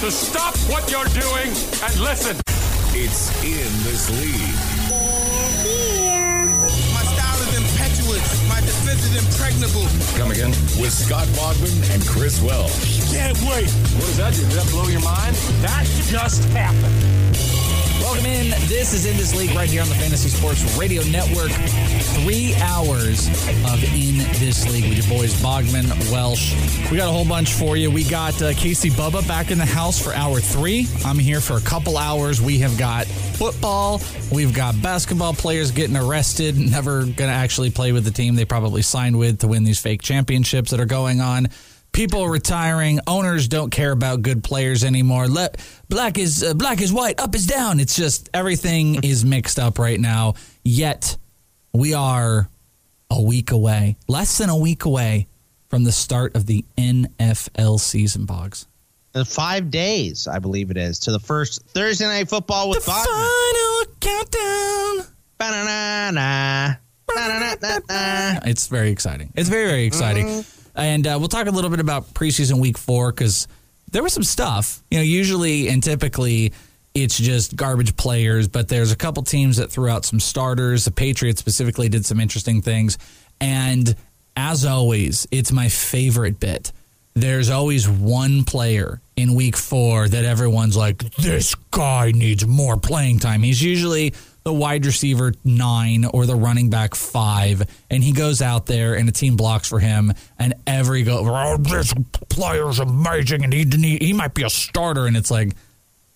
To stop what you're doing and listen. It's in this league. Here. My style is impetuous. My defense is impregnable. Come again. With Scott Bogman and Chris Wells. Can't wait. What does that do? Does that blow your mind? That just happened. Welcome in. This is In This League right here on the Fantasy Sports Radio Network. 3 hours of In This League with your boys Bogman, Welsh. We got a whole bunch for you. We got Casey Bubba back in the house for hour three. I'm here for a couple hours. We have got football. We've got basketball players getting arrested, never going to actually play with the team they probably signed with to win these fake championships that are going on. People retiring. Owners don't care about good players anymore. Black is white. Up is down. It's just everything is mixed up right now. Yet we are a week away, less than a week away from the start of the NFL season, Boggs. In 5 days, I believe it is, to the first Thursday Night Football with Boggs. Final countdown. Ba-na-na-na. Ba-na-na-na-na. It's very exciting. It's very, very exciting. Mm-hmm. And we'll talk a little bit about preseason week 4 because there was some stuff. You know, usually and typically it's just garbage players, but there's a couple teams that threw out some starters. The Patriots specifically did some interesting things. And as always, it's my favorite bit. There's always one player in week 4 that everyone's like, this guy needs more playing time. He's usually the wide receiver 9 or the running back 5. And he goes out there and a team blocks for him. And every go, oh, this player's amazing and he might be a starter. And it's like,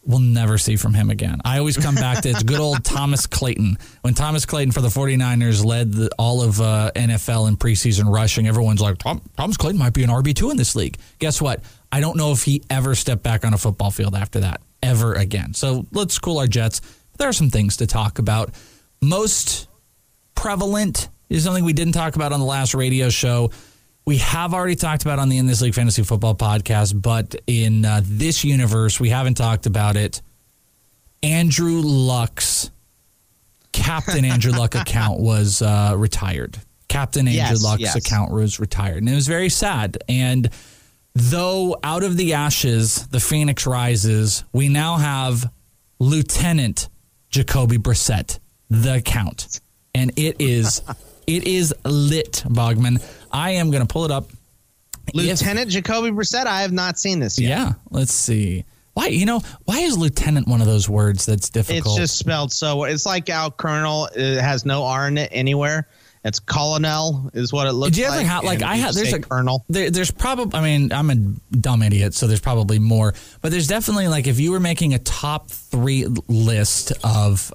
we'll never see from him again. I always come back to it's good old Thomas Clayton. When Thomas Clayton for the 49ers led all of NFL in preseason rushing, everyone's like, Thomas Clayton might be an RB2 in this league. Guess what? I don't know if he ever stepped back on a football field after that, ever again. So let's cool our jets. There are some things to talk about. Most prevalent is something we didn't talk about on the last radio show. We have already talked about on the In This League Fantasy Football podcast, but in this universe, we haven't talked about it. Andrew Luck's Captain Andrew Luck account was retired. Captain Andrew Luck's account was retired, and it was very sad. And though out of the ashes, the Phoenix rises, we now have Lieutenant Jacoby Brissett, the account, and it is lit, Bogman. I am going to pull it up. Lieutenant Jacoby Brissett, I have not seen this yet. Yeah, let's see. Why is lieutenant one of those words that's difficult? It's just spelled so. It's like our colonel. It has no R in it anywhere. It's colonel is what it looks like. There's a colonel. There's probably, I mean, I'm a dumb idiot, so there's probably more. But there's definitely like if you were making a top 3 list of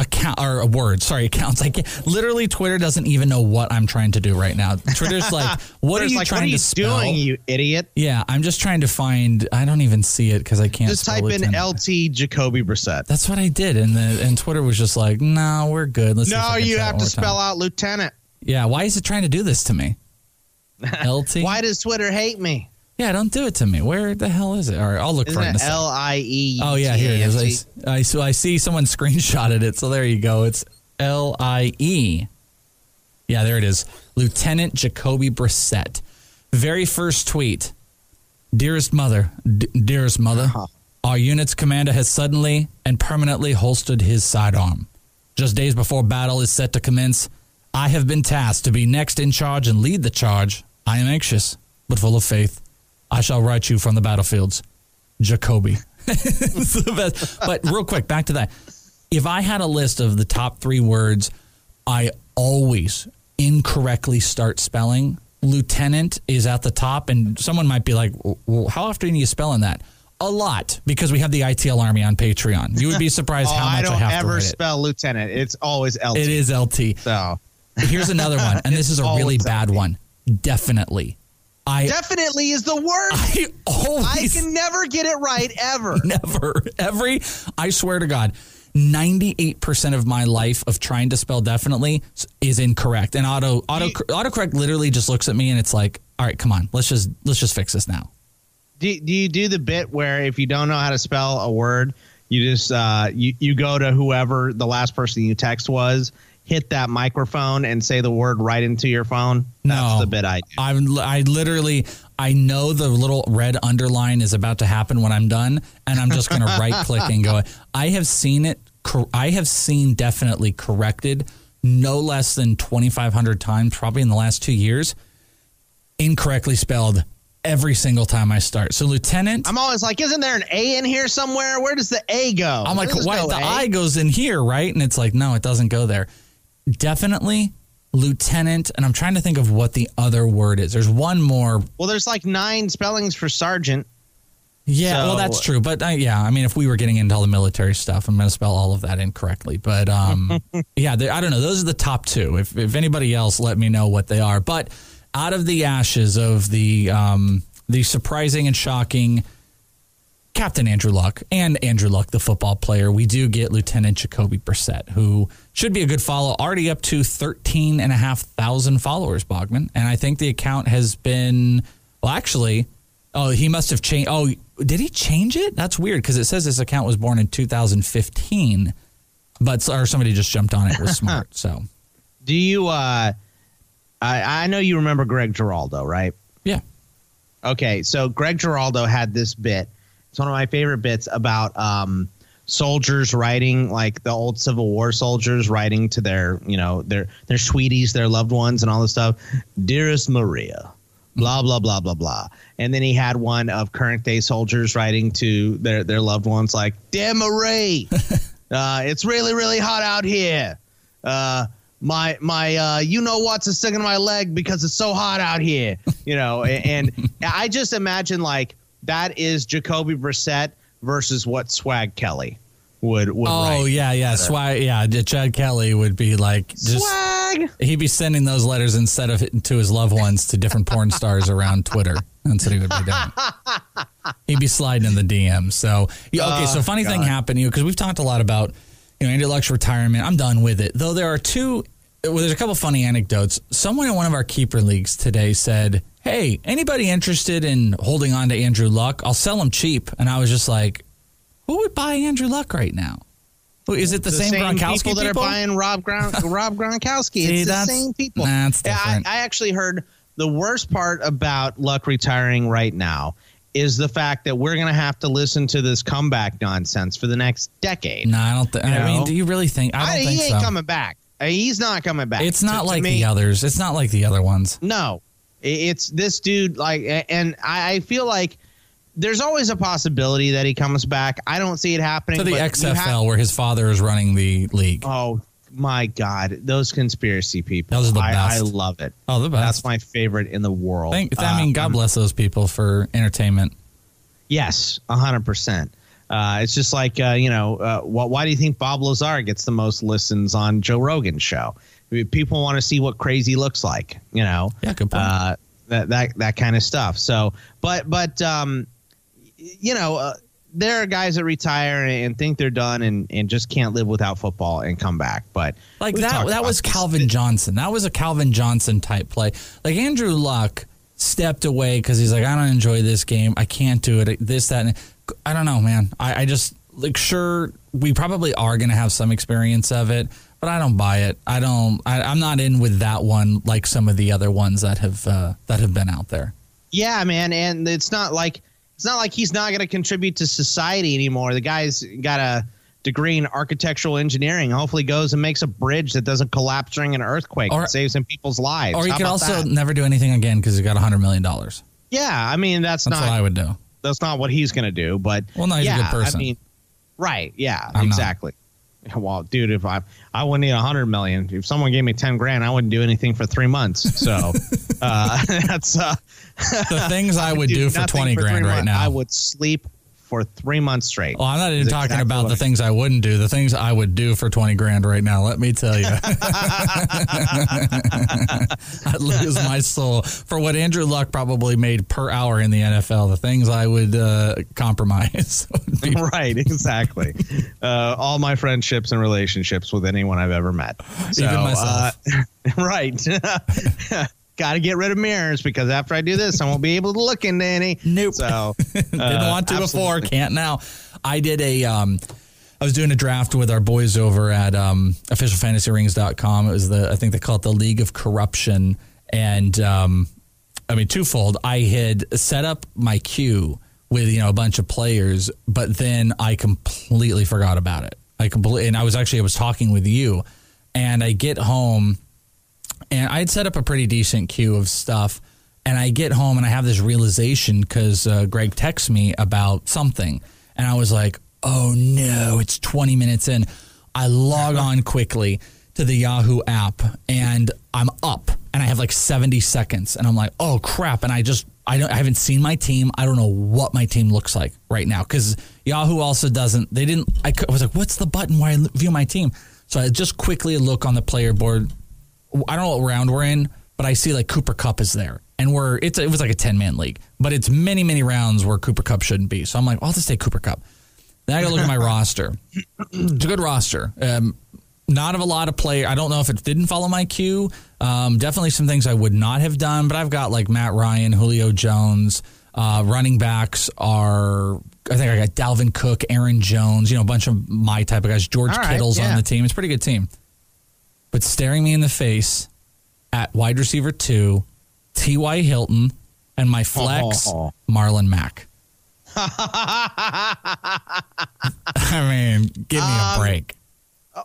accounts. Like literally, Twitter doesn't even know what I'm trying to do right now. Twitter's like, "What are you like, trying what are you to spell? Doing, you idiot?" Yeah, I'm just trying to find. I don't even see it because I can't. Just type in LT Jacoby Brissett. That's what I did, and Twitter was just like, "No, we're good." You have to spell out lieutenant. Yeah, why is it trying to do this to me? LT. Why does Twitter hate me? Yeah, don't do it to me. Where the hell is it? All right, I'll look for it. Isn't it L-I-E? Oh, yeah, here it is. So I see someone screenshotted it, so there you go. It's L-I-E. Yeah, there it is. Lieutenant Jacoby Brissett. Very first tweet. Dearest mother, uh-huh. Our unit's commander has suddenly and permanently holstered his sidearm. Just days before battle is set to commence, I have been tasked to be next in charge and lead the charge. I am anxious, but full of faith. I shall write you from the battlefields, Jacoby. It's the best. But real quick, back to that. If I had a list of the top three words I always incorrectly start spelling, lieutenant is at the top, and someone might be like, well, how often are you spelling that? A lot, because we have the ITL Army on Patreon. You would be surprised how much I have to write it. I don't ever spell lieutenant. It's always LT. It is LT. So here's another one, and this is a really bad one. Definitely. Definitely is the word. I can never get it right, ever. Never. I swear to God, 98% of my life of trying to spell definitely is incorrect. And autocorrect literally just looks at me and it's like, all right, come on, let's just fix this now. Do you do the bit where if you don't know how to spell a word, you just you go to whoever the last person you text was, hit that microphone and say the word right into your phone? That's the bit I do. I know the little red underline is about to happen when I'm done, and I'm just going to right click and go. I have seen it. I have seen definitely corrected no less than 2,500 times, probably in the last 2 years, incorrectly spelled every single time I start. So lieutenant, I'm always like, isn't there an A in here somewhere? Where does the A go? I'm like, why? The I goes in here, right? And it's like, no, it doesn't go there. Definitely, lieutenant, and I'm trying to think of what the other word is. There's one more. Well, there's like 9 spellings for sergeant. Yeah, well, that's true. But yeah, I mean, if we were getting into all the military stuff, I'm going to spell all of that incorrectly. But yeah, I don't know. Those are the top 2. If anybody else, let me know what they are. But out of the ashes of the surprising and shocking Captain Andrew Luck and Andrew Luck, the football player, we do get Lieutenant Jacoby Brissett, who should be a good follow, already up to 13,500 followers, Bogman. And I think the account has been, well, actually, oh, he must have changed. Oh, did he change it? That's weird, because it says this account was born in 2015, but or somebody just jumped on it. It was smart, so. Do you... I know you remember Greg Giraldo, right? Yeah. Okay, so Greg Giraldo had this bit. It's one of my favorite bits about soldiers writing, like the old Civil War soldiers writing to their, you know, their sweeties, their loved ones, and all this stuff. Dearest Maria, blah blah blah blah blah. And then he had one of current day soldiers writing to their loved ones, like, "Dear Marie, it's really really hot out here. My you know what's a stick in my leg because it's so hot out here," you know, and I just imagine like that is Jacoby Brissett versus what Swag Kelly would write. Oh yeah, better. Swag, yeah, Chad Kelly would be like just Swag. He'd be sending those letters instead of to his loved ones to different porn stars around Twitter. That's what he would be doing. He'd be sliding in the DMs. So okay, so funny thing happened, you know, because we've talked a lot about, you know, Andrew Luck's retirement. I'm done with it. Though there are there's a couple funny anecdotes. Someone in one of our keeper leagues today said, "Hey, anybody interested in holding on to Andrew Luck? I'll sell him cheap." And I was just like, who would buy Andrew Luck right now? Is it the same Gronkowski people? That are buying Rob Gronkowski. It's the same people. Nah, it's different. I actually heard the worst part about Luck retiring right now is the fact that we're going to have to listen to this comeback nonsense for the next decade. No, I don't think. I mean, do you really think? I don't think so. He ain't coming back. He's not coming back. It's not like the others. It's not like the other ones. No, it's this dude. Like, and I feel like there's always a possibility that he comes back. I don't see it happening. To the XFL, where his father is running the league. Oh my God, those conspiracy people. Those are the best. I love it. Oh, the best. That's my favorite in the world. God bless those people for entertainment. Yes, 100%. It's just like, why do you think Bob Lazar gets the most listens on Joe Rogan's show? I mean, people want to see what crazy looks like, you know. Yeah, good point. That kind of stuff. So, but you know, there are guys that retire and think they're done and just can't live without football and come back. But like that was Calvin Johnson. That was a Calvin Johnson type play. Like Andrew Luck stepped away because he's like, I don't enjoy this game. I can't do it. This, that, and I don't know, man. I just like, sure, we probably are going to have some experience of it, but I don't buy it. I'm not in with that one like some of the other ones that have been out there. Yeah, man. And it's not like he's not going to contribute to society anymore. The guy's got a degree in architectural engineering. Hopefully goes and makes a bridge that doesn't collapse during an earthquake and saves some people's lives. Or he could also never do anything again because he got $100 million. Yeah, I mean, that's not what I would do. that's not what he's going to do. But well, no, he's a good person. I mean, right? Yeah, I'm exactly. Not. Well, dude, if I wouldn't need $100 million. If someone gave me $10,000, I wouldn't do anything for 3 months. So that's the things I would do for $20,000 right now. I would sleep for 3 months straight. Well, I'm not even talking exactly about the things I wouldn't do. The things I would do for $20,000 right now. Let me tell you, I'd lose my soul for what Andrew Luck probably made per hour in the NFL. The things I would compromise. Would be right. Exactly. All my friendships and relationships with anyone I've ever met. So, even myself. Right. Got to get rid of mirrors because after I do this, I won't be able to look into any. Nope. So didn't want to absolutely. Before, can't now. I did I was doing a draft with our boys over at officialfantasyrings.com. It was I think they call it the League of Corruption, and I mean twofold. I had set up my queue with a bunch of players, but then I completely forgot about it. And I was talking with you, and I get home. And I had set up a pretty decent queue of stuff, and I get home and I have this realization because Greg texts me about something, and I was like, oh no, it's 20 minutes in. I log on quickly to the Yahoo app, and I'm up, and I have like 70 seconds, and I'm like, oh crap, and I haven't seen my team. I don't know what my team looks like right now because Yahoo also doesn't, I was like, what's the button where I view my team? So I just quickly look on the player board. I don't know what round we're in, but I see like Cooper Kupp is there, and it was like a 10-man league, but it's many, many rounds where Cooper Kupp shouldn't be. So I'm like, I'll just take Cooper Kupp. Then I got to look at my roster. It's a good roster. Not of a lot of play. I don't know if it didn't follow my cue. Definitely some things I would not have done, but I've got like Matt Ryan, Julio Jones, running backs are. I think I got Dalvin Cook, Aaron Jones, a bunch of my type of guys. George Kittle's on the team. It's a pretty good team. But staring me in the face at wide receiver 2, T.Y. Hilton, and my flex, Marlon Mack. I mean, give me a break.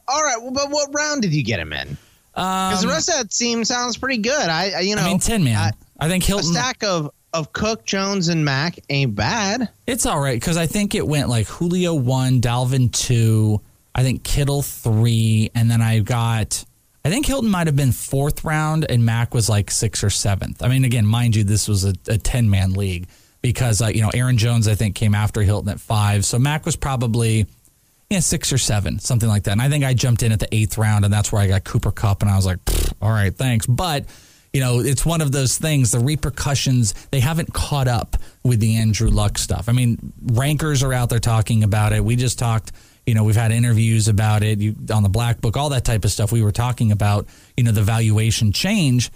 All right, well, but what round did you get him in? Because the rest of that team sounds pretty good. I mean, 10-man. I think Hilton. A stack of Cook, Jones, and Mack ain't bad. It's all right, because I think it went like Julio 1, Dalvin 2, I think Kittle 3, and then I think Hilton might have been 4th round, and Mack was like 6th or 7th. I mean, again, mind you, this was a 10-man league because, Aaron Jones, I think, came after Hilton at 5. So Mack was probably 6 or 7, something like that. And I think I jumped in at the 8th round, and that's where I got Cooper Kupp, and I was like, all right, thanks. But, it's one of those things, the repercussions, they haven't caught up with the Andrew Luck stuff. I mean, rankers are out there talking about it. We just talked. We've had interviews about it on the Black Book, all that type of stuff. We were talking about, the valuation change,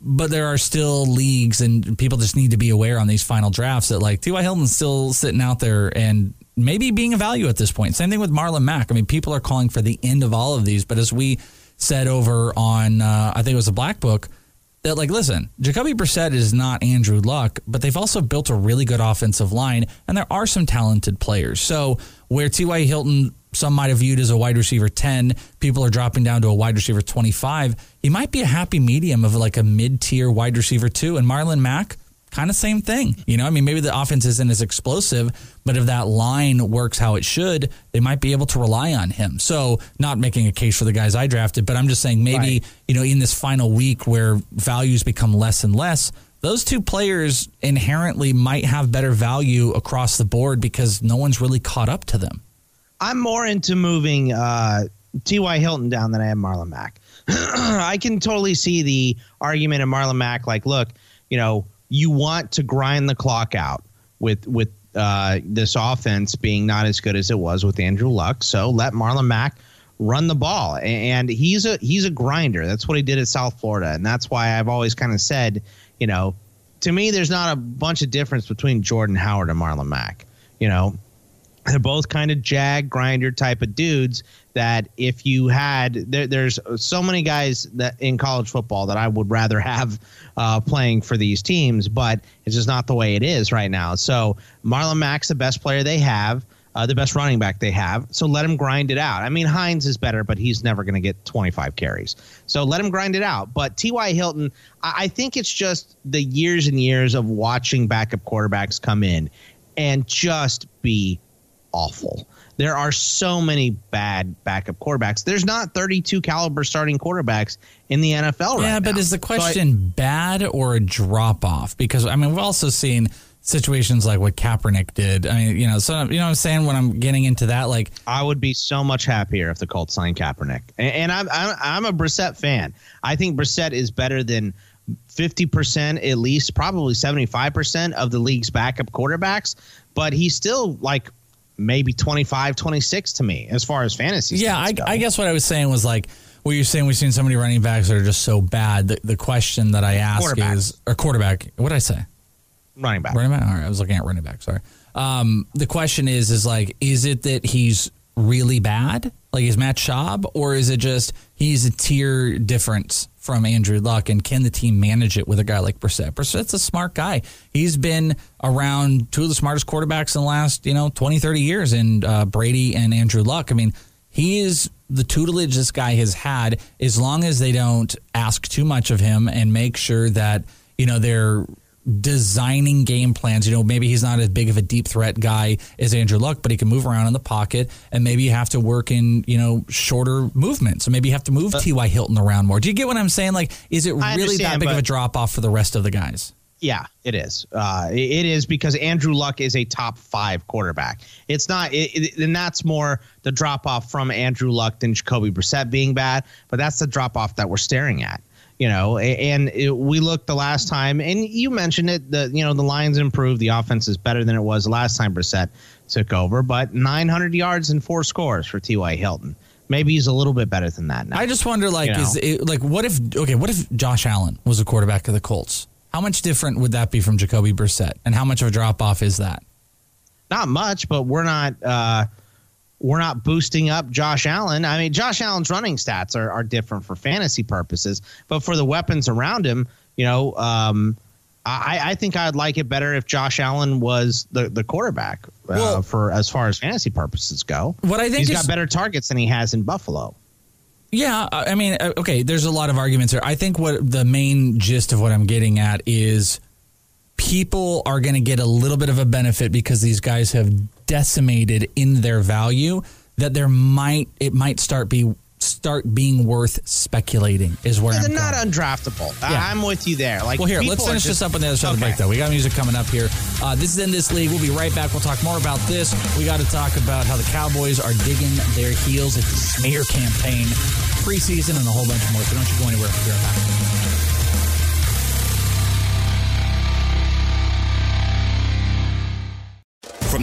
but there are still leagues and people just need to be aware on these final drafts that like T.Y. Hilton's still sitting out there and maybe being a value at this point. Same thing with Marlon Mack. I mean, people are calling for the end of all of these, but as we said over on, I think it was the Black Book, that like, listen, Jacoby Brissett is not Andrew Luck, but they've also built a really good offensive line, and there are some talented players. So where T.Y. Hilton, some might have viewed as a wide receiver 10, people are dropping down to a wide receiver 25. He might be a happy medium of like a mid-tier wide receiver 2, and Marlon Mack, kind of same thing. I mean, maybe the offense isn't as explosive, but if that line works how it should, they might be able to rely on him. So not making a case for the guys I drafted, but I'm just saying maybe, in this final week where values become less and less, those two players inherently might have better value across the board because no one's really caught up to them. I'm more into moving T.Y. Hilton down than I am Marlon Mack. I can totally see the argument of Marlon Mack, like, look, you want to grind the clock out with this offense being not as good as it was with Andrew Luck. So let Marlon Mack run the ball, and he's a grinder. That's what he did at South Florida, and that's why I've always kind of said, to me, there's not a bunch of difference between Jordan Howard and Marlon Mack. They're both kind of jag grinder type of dudes that if you had there's so many guys that in college football that I would rather have playing for these teams, but it's just not the way it is right now. So Marlon Mack's the best player they have, the best running back they have. So let him grind it out. I mean, Hines is better, but he's never going to get 25 carries. So let him grind it out. But T.Y. Hilton, I think it's just the years and years of watching backup quarterbacks come in and just be awful. There are so many bad backup quarterbacks. There's not 32 caliber starting quarterbacks in the NFL right now. Yeah, but is the question bad or a drop-off? Because, I mean, we've also seen situations like what Kaepernick did. I mean, you know what I'm saying when I'm getting into that? Like, I would be so much happier if the Colts signed Kaepernick. And I'm a Brissett fan. I think Brissett is better than 50%, at least, probably 75% of the league's backup quarterbacks. But he's still, like, maybe 25, 26 to me as far as fantasy. Yeah, I guess what I was saying was like what you're saying. We've seen so many running backs that are just so bad. The question that I ask is, or quarterback. What did I say? Running back. All right, I was looking at running back. Sorry. The question is like, is it that he's really bad? Like, is Matt Schaub, or is it just he's a tier difference from Andrew Luck, and can the team manage it with a guy like Brissett? Brissett's a smart guy. He's been around two of the smartest quarterbacks in the last, 20, 30 years in Brady and Andrew Luck. I mean, he is the tutelage this guy has had, as long as they don't ask too much of him and make sure that, they're designing game plans. Maybe he's not as big of a deep threat guy as Andrew Luck, but he can move around in the pocket, and maybe you have to work in, shorter movements. So maybe you have to move T.Y. Hilton around more. Do you get what I'm saying? Like, is it really that big of a drop off for the rest of the guys? Yeah, it is. It is, because Andrew Luck is a top 5 quarterback. It's not, and that's more the drop off from Andrew Luck than Jacoby Brissett being bad, but that's the drop off that we're staring at. We looked the last time, and you mentioned it, the Lions improved. The offense is better than it was the last time Brissett took over, but 900 yards and 4 scores for T.Y. Hilton. Maybe he's a little bit better than that now. I just wonder, what if Josh Allen was the quarterback of the Colts? How much different would that be from Jacoby Brissett, and how much of a drop-off is that? Not much, but we're not boosting up Josh Allen. I mean, Josh Allen's running stats are different for fantasy purposes, but for the weapons around him, I think I'd like it better if Josh Allen was the quarterback for as far as fantasy purposes go. What I think he's got better targets than he has in Buffalo. Yeah, I mean, okay, there's a lot of arguments here. I think what the main gist of what I'm getting at is people are going to get a little bit of a benefit because these guys have decimated in their value, that it might start being worth speculating is where I'm not going. Undraftable. Yeah. I'm with you there. Like, well, here, let's finish this up on the other side of the break, though. We got music coming up here. This is In This League. We'll be right back. We'll talk more about this. We got to talk about how the Cowboys are digging their heels at the smear campaign, preseason, and a whole bunch more. So don't you go anywhere. We'll be right back. From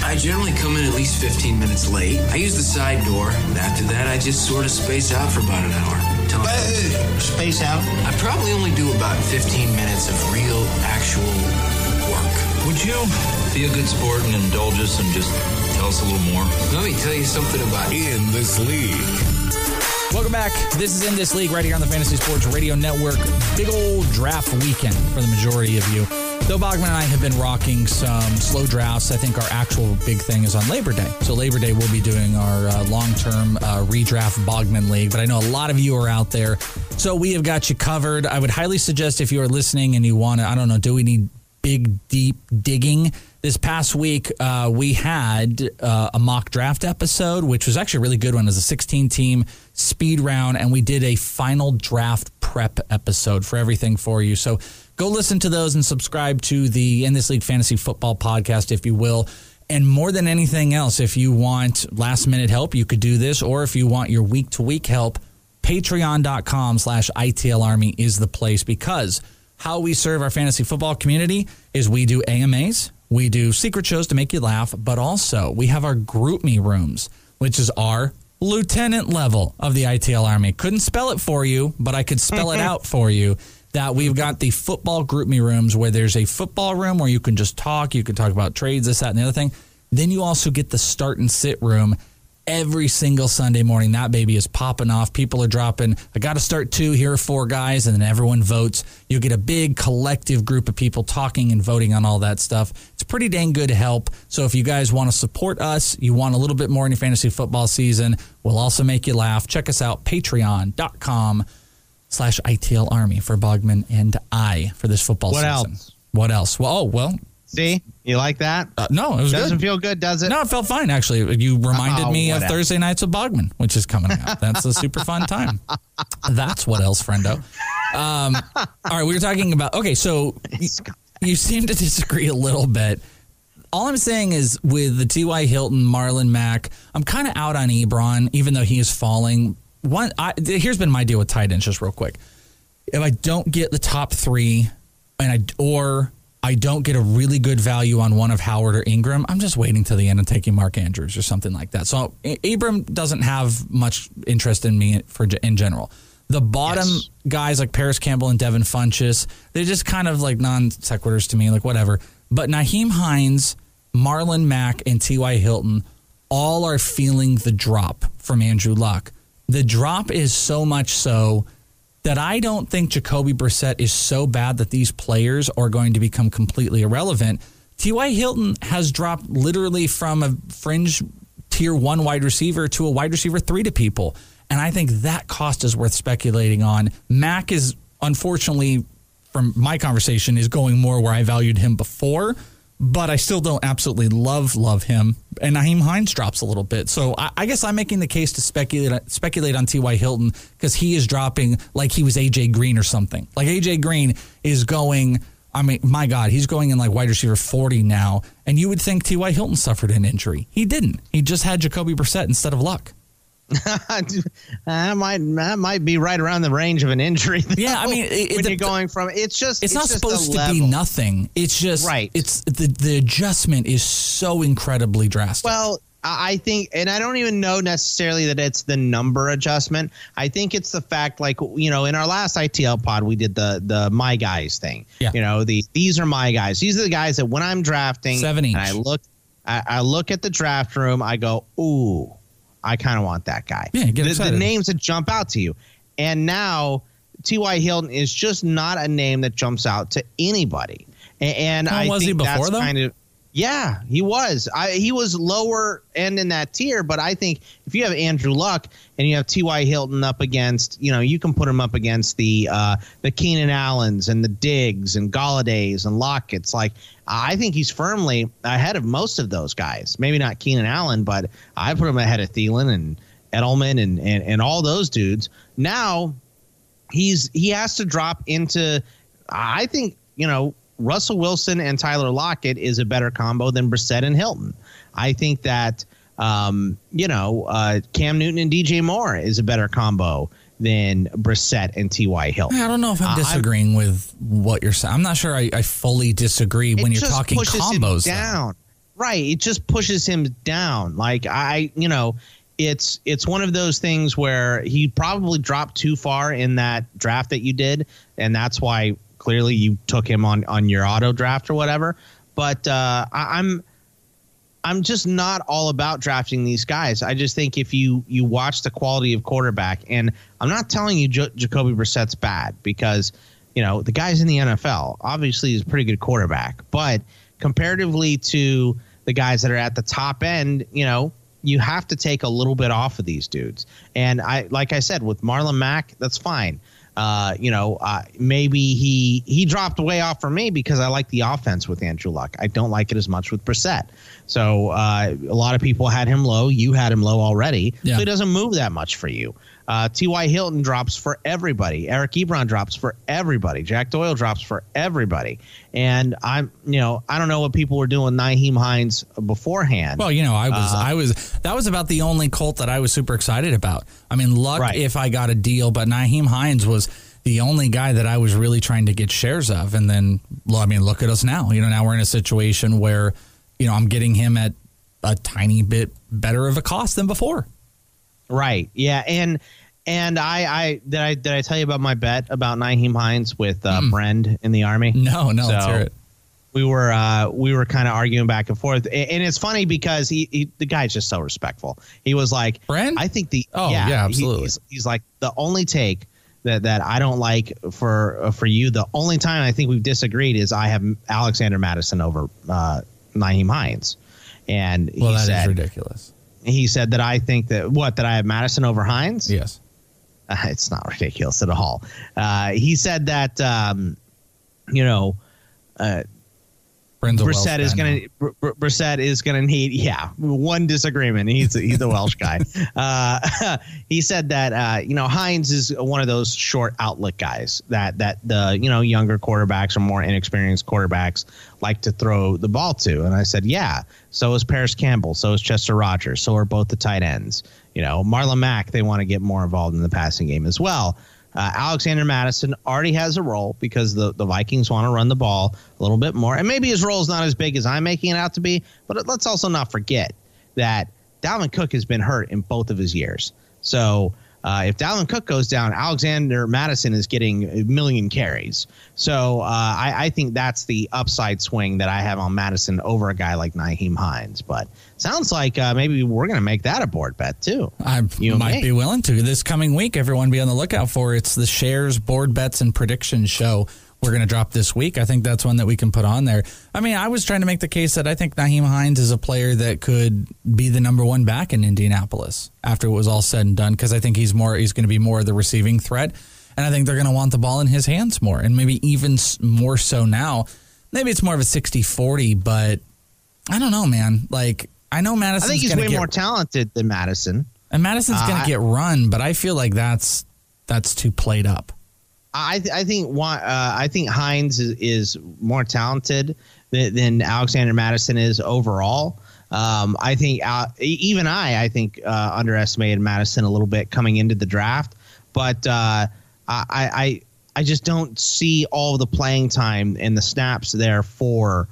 I generally come in at least 15 minutes late. I use the side door. After that, I just sort of space out for about an hour. Space out? I probably only do about 15 minutes of real, actual work. Would you be a good sport and indulge us and just tell us a little more? Let me tell you something about In This League. Welcome back. This is In This League right here on the Fantasy Sports Radio Network. Big old draft weekend for the majority of you. Though Bogman and I have been rocking some slow drafts, I think our actual big thing is on Labor Day. So Labor Day we'll be doing our long-term redraft Bogman League, but I know a lot of you are out there. So we have got you covered. I would highly suggest if you are listening and you want to, I don't know, do we need big, deep digging? This past week, we had a mock draft episode, which was actually a really good one. It was a 16-team speed round, and we did a final draft prep episode for everything for you. So go listen to those and subscribe to the In This League Fantasy Football podcast, if you will. And more than anything else, if you want last-minute help, you could do this, or if you want your week-to-week help, patreon.com/ITL Army is the place, because how we serve our fantasy football community is we do AMAs. We do secret shows to make you laugh, but also we have our group me rooms, which is our lieutenant level of the ITL Army. Couldn't spell it for you, but I could spell it out for you. that we've got the football group me rooms where there's a football room where you can just talk. You can talk about trades, this, that, and the other thing. Then you also get the start and sit room every single Sunday morning. That baby is popping off. People are dropping, I got to start two, here are four guys, and then everyone votes. You get a big collective group of people talking and voting on all that stuff. It's pretty dang good help. So if you guys want to support us, you want a little bit more in your fantasy football season, we'll also make you laugh. Check us out, patreon.com/ITL Army for Bogman and I for this football season. What else? Well. See? You like that? No, it was good. Doesn't feel good, does it? No, it felt fine, actually. You reminded me of Thursday Nights with Bogman, which is coming up. That's a super fun time. That's what else, friendo. All right, we were talking about... Okay, so you seem to disagree a little bit. All I'm saying is with the T.Y. Hilton, Marlon Mack, I'm kind of out on Ebron, even though he is falling. Here's been my deal with tight ends, just real quick. If I don't get the top three, or I don't get a really good value on one of Howard or Ingram, I'm just waiting till the end and taking Mark Andrews or something like that. So Abram doesn't have much interest in me in general. The bottom guys like Paris Campbell and Devin Funchess, they're just kind of like non sequiturs to me, like whatever. But Nyheim Hines, Marlon Mack, and T.Y. Hilton all are feeling the drop from Andrew Luck. The drop is so much so that I don't think Jacoby Brissett is so bad that these players are going to become completely irrelevant. T.Y. Hilton has dropped literally from a fringe tier 1 wide receiver to a wide receiver 3 to people. And I think that cost is worth speculating on. Mack is, unfortunately, from my conversation, is going more where I valued him before, but I still don't absolutely love him. And Nyheim Hines drops a little bit. So I guess I'm making the case to speculate on T.Y. Hilton because he is dropping like he was A.J. Green or something. Like A.J. Green is going, my God, he's going in like wide receiver 40 now. And you would think T.Y. Hilton suffered an injury. He didn't. He just had Jacoby Brissett instead of Luck. That might be right around the range of an injury. Though, yeah, I mean, you're going from it's not just supposed to be nothing. It's just right. It's the adjustment is so incredibly drastic. Well, I think, and I don't even know necessarily that it's the number adjustment. I think it's the fact, like, you know, in our last ITL pod, we did the my guys thing. Yeah. You know, these are my guys. These are the guys that when I'm drafting, 7 each. And I look at the draft room. I go, ooh, I kind of want that guy. Yeah, the names that jump out to you. And now T.Y. Hilton is just not a name that jumps out to anybody. And I was think he before, that's though? Kind of yeah, he was. He was lower end in that tier, but I think if you have Andrew Luck and you have T.Y. Hilton up against, you know, you can put him up against the Keenan Allens and the Diggs and Galladays and Lockett's. Like, I think he's firmly ahead of most of those guys. Maybe not Keenan Allen, but I put him ahead of Thielen and Edelman and all those dudes. Now he has to drop into, I think, you know, Russell Wilson and Tyler Lockett is a better combo than Brissett and Hilton. I think that, Cam Newton and DJ Moore is a better combo than Brissett and T.Y. Hilton. I don't know if I'm disagreeing with what you're saying. I'm not sure I fully disagree when you're talking combos. Him down. Right. It just pushes him down. Like, it's one of those things where he probably dropped too far in that draft that you did, and that's why – clearly, you took him on your auto draft or whatever, but I'm just not all about drafting these guys. I just think if you watch the quality of quarterback, and I'm not telling you Jacoby Brissett's bad because, you know, the guy's in the NFL. Obviously, he's a pretty good quarterback, but comparatively to the guys that are at the top end, you know, you have to take a little bit off of these dudes. And like I said, with Marlon Mack, that's fine. Maybe he dropped way off for me because I like the offense with Andrew Luck. I don't like it as much with Brissett. So a lot of people had him low. You had him low already. Yeah. So he doesn't move that much for you. T.Y. Hilton drops for everybody. Eric Ebron drops for everybody. Jack Doyle drops for everybody. And I don't know what people were doing with Nyheim Hines beforehand. Well, you know, that was about the only Colt that I was super excited about. I mean, Luck right. If I got a deal, but Nyheim Hines was the only guy that I was really trying to get shares of. And then, well, I mean, look at us now. You know, now we're in a situation where, you know, I'm getting him at a tiny bit better of a cost than before. Right. Yeah. And And I tell you about my bet about Nyheim Hines with Brend in the Army? No, so let's hear it. We were kind of arguing back and forth, and it's funny because the guy's just so respectful. He was like, "Brend, I think yeah, absolutely." He's like, the only take that I don't like for you. The only time I think we've disagreed is I have Alexander Mattison over Nyheim Hines, and he said, is ridiculous. He said that I think that I have Mattison over Hines. Yes. It's not ridiculous at all. He said that, Brissett is going to need, one disagreement. He's a Welsh guy. He said that, Hines is one of those short outlet guys that the, younger quarterbacks or more inexperienced quarterbacks like to throw the ball to. And I said, yeah, so is Paris Campbell. So is Chester Rogers. So are both the tight ends. Marlon Mack, they want to get more involved in the passing game as well. Alexander Mattison already has a role because the Vikings want to run the ball a little bit more. And maybe his role is not as big as I'm making it out to be, but let's also not forget that Dalvin Cook has been hurt in both of his years. So if Dalvin Cook goes down, Alexander Mattison is getting a million carries. So I think that's the upside swing that I have on Madison over a guy like Nyheim Hines. But sounds like maybe we're going to make that a board bet, too. I might be willing to. This coming week, everyone be on the lookout for. It's the Shares, Board Bets, and Predictions show we're going to drop this week. I think that's one that we can put on there. I mean, I was trying to make the case that I think Nyheim Hines is a player that could be the number one back in Indianapolis after it was all said and done, because I think he's going to be more of the receiving threat, and I think they're going to want the ball in his hands more, and maybe even more so now. Maybe it's more of a 60-40, but I don't know, man. Like, I know Madison's going to more talented than Mattison. And Madison's going to get run, but I feel like that's too played up. I think Hines is more talented than Alexander Mattison is overall. I think I think underestimated Mattison a little bit coming into the draft, but I just don't see all the playing time and the snaps there for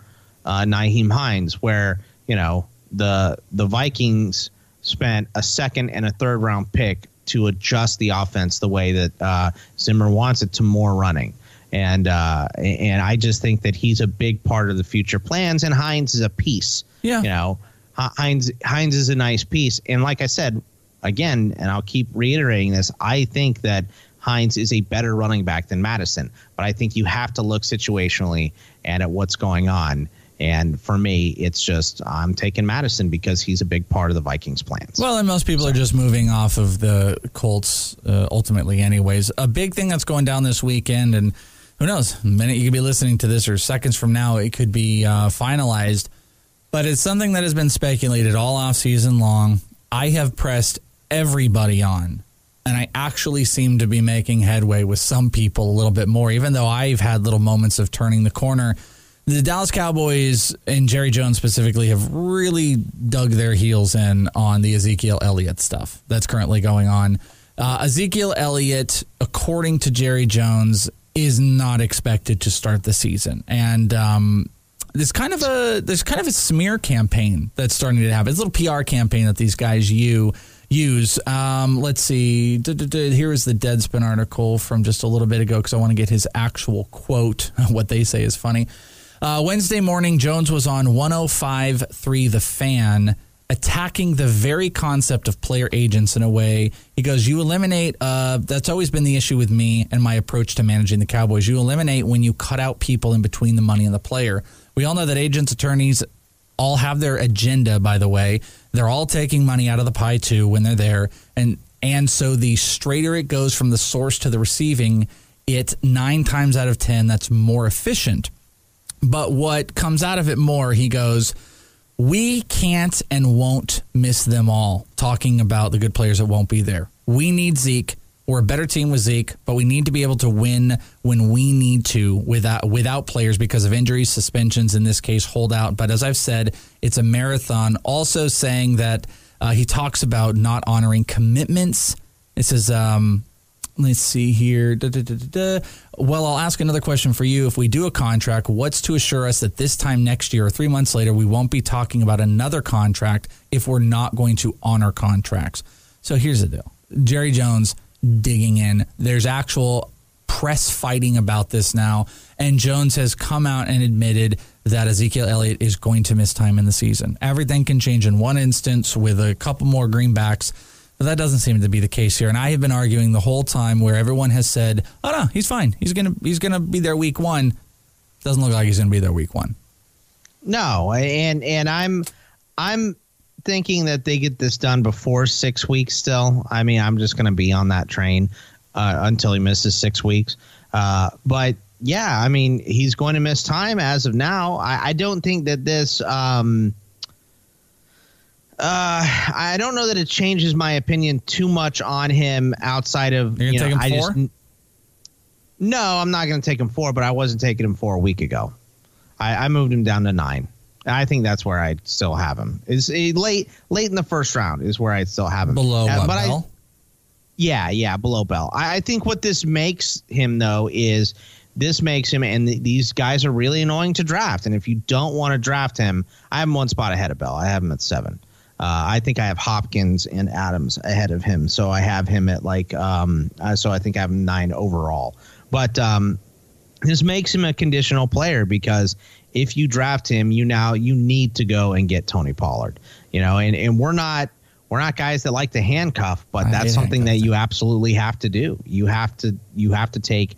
Nyheim Hines, where the Vikings spent a second and a third round pick to adjust the offense the way that Zimmer wants it to more running. And I just think that he's a big part of the future plans, and Hines is a piece. Yeah. Hines is a nice piece. And like I said, again, and I'll keep reiterating this, I think that Hines is a better running back than Madison, but I think you have to look situationally and at what's going on. And for me, it's just I'm taking Madison because he's a big part of the Vikings' plans. Well, and most people are just moving off of the Colts ultimately anyways. A big thing that's going down this weekend, and who knows, the minute you could be listening to this or seconds from now, it could be finalized. But it's something that has been speculated all offseason long. I have pressed everybody on, and I actually seem to be making headway with some people a little bit more, even though I've had little moments of turning the corner. The Dallas Cowboys and Jerry Jones specifically have really dug their heels in on the Ezekiel Elliott stuff that's currently going on. Ezekiel Elliott, according to Jerry Jones, is not expected to start the season. And there's kind of a smear campaign that's starting to happen. It's a little PR campaign that these guys use. Let's see. Here is the Deadspin article from just a little bit ago, because I want to get his actual quote. What they say is funny. Wednesday morning, Jones was on 105.3 The Fan, attacking the very concept of player agents in a way. He goes, you eliminate, that's always been the issue with me and my approach to managing the Cowboys. You eliminate when you cut out people in between the money and the player. We all know that agents, attorneys all have their agenda, by the way. They're all taking money out of the pie, too, when they're there. And so the straighter it goes from the source to the receiving, it 9 times out of 10, that's more efficient. But what comes out of it more, he goes, we can't and won't miss them all, talking about the good players that won't be there. We need Zeke. We're a better team with Zeke, but we need to be able to win when we need to without players because of injuries, suspensions, in this case, holdout. But as I've said, it's a marathon. Also saying that he talks about not honoring commitments. It says, let's see here. Well, I'll ask another question for you. If we do a contract, what's to assure us that this time next year or 3 months later, we won't be talking about another contract if we're not going to honor contracts? So here's the deal. Jerry Jones digging in. There's actual press fighting about this now, and Jones has come out and admitted that Ezekiel Elliott is going to miss time in the season. Everything can change in one instance with a couple more greenbacks, but that doesn't seem to be the case here. And I have been arguing the whole time where everyone has said, oh no, he's fine. He's gonna be there week one. Doesn't look like he's gonna be there week one. No, and I'm thinking that they get this done before 6 weeks still. I mean, I'm just gonna be on that train until he misses 6 weeks. But yeah, I mean, he's going to miss time as of now. I don't think that this I don't know that it changes my opinion too much on him outside of, you're gonna take him four? No, I'm not going to take him four, but I wasn't taking him 4 a week ago. I moved him down to 9. I think that's where I still have him. Is late in the first round is where I still have him. Below Bell? Yeah, below Bell. I think what this makes him, though, is this makes him, and these guys are really annoying to draft. And if you don't want to draft him, I have him one spot ahead of Bell. I have him at 7. I think I have Hopkins and Adams ahead of him, so I have him at so I think I have him 9 overall. But this makes him a conditional player because if you draft him, you need to go and get Tony Pollard, and we're not guys that like to handcuff, but that's something that you absolutely have to do. You have to take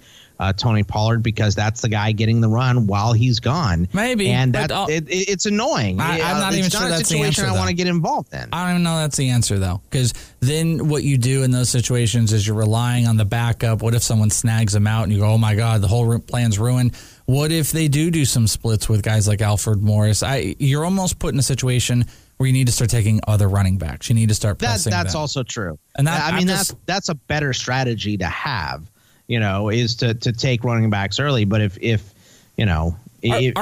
Tony Pollard because that's the guy getting the run while he's gone. Maybe, and it's annoying. I'm not even sure that's the answer. I want to get involved in. I don't even know that's the answer though, because then what you do in those situations is you're relying on the backup. What if someone snags him out and you go, oh my God, the whole plan's ruined? What if they do some splits with guys like Alfred Morris? You're almost put in a situation where you need to start taking other running backs. You need to start pressing. That's them. Also true. And that's a better strategy to have. Is to take running backs early. But if our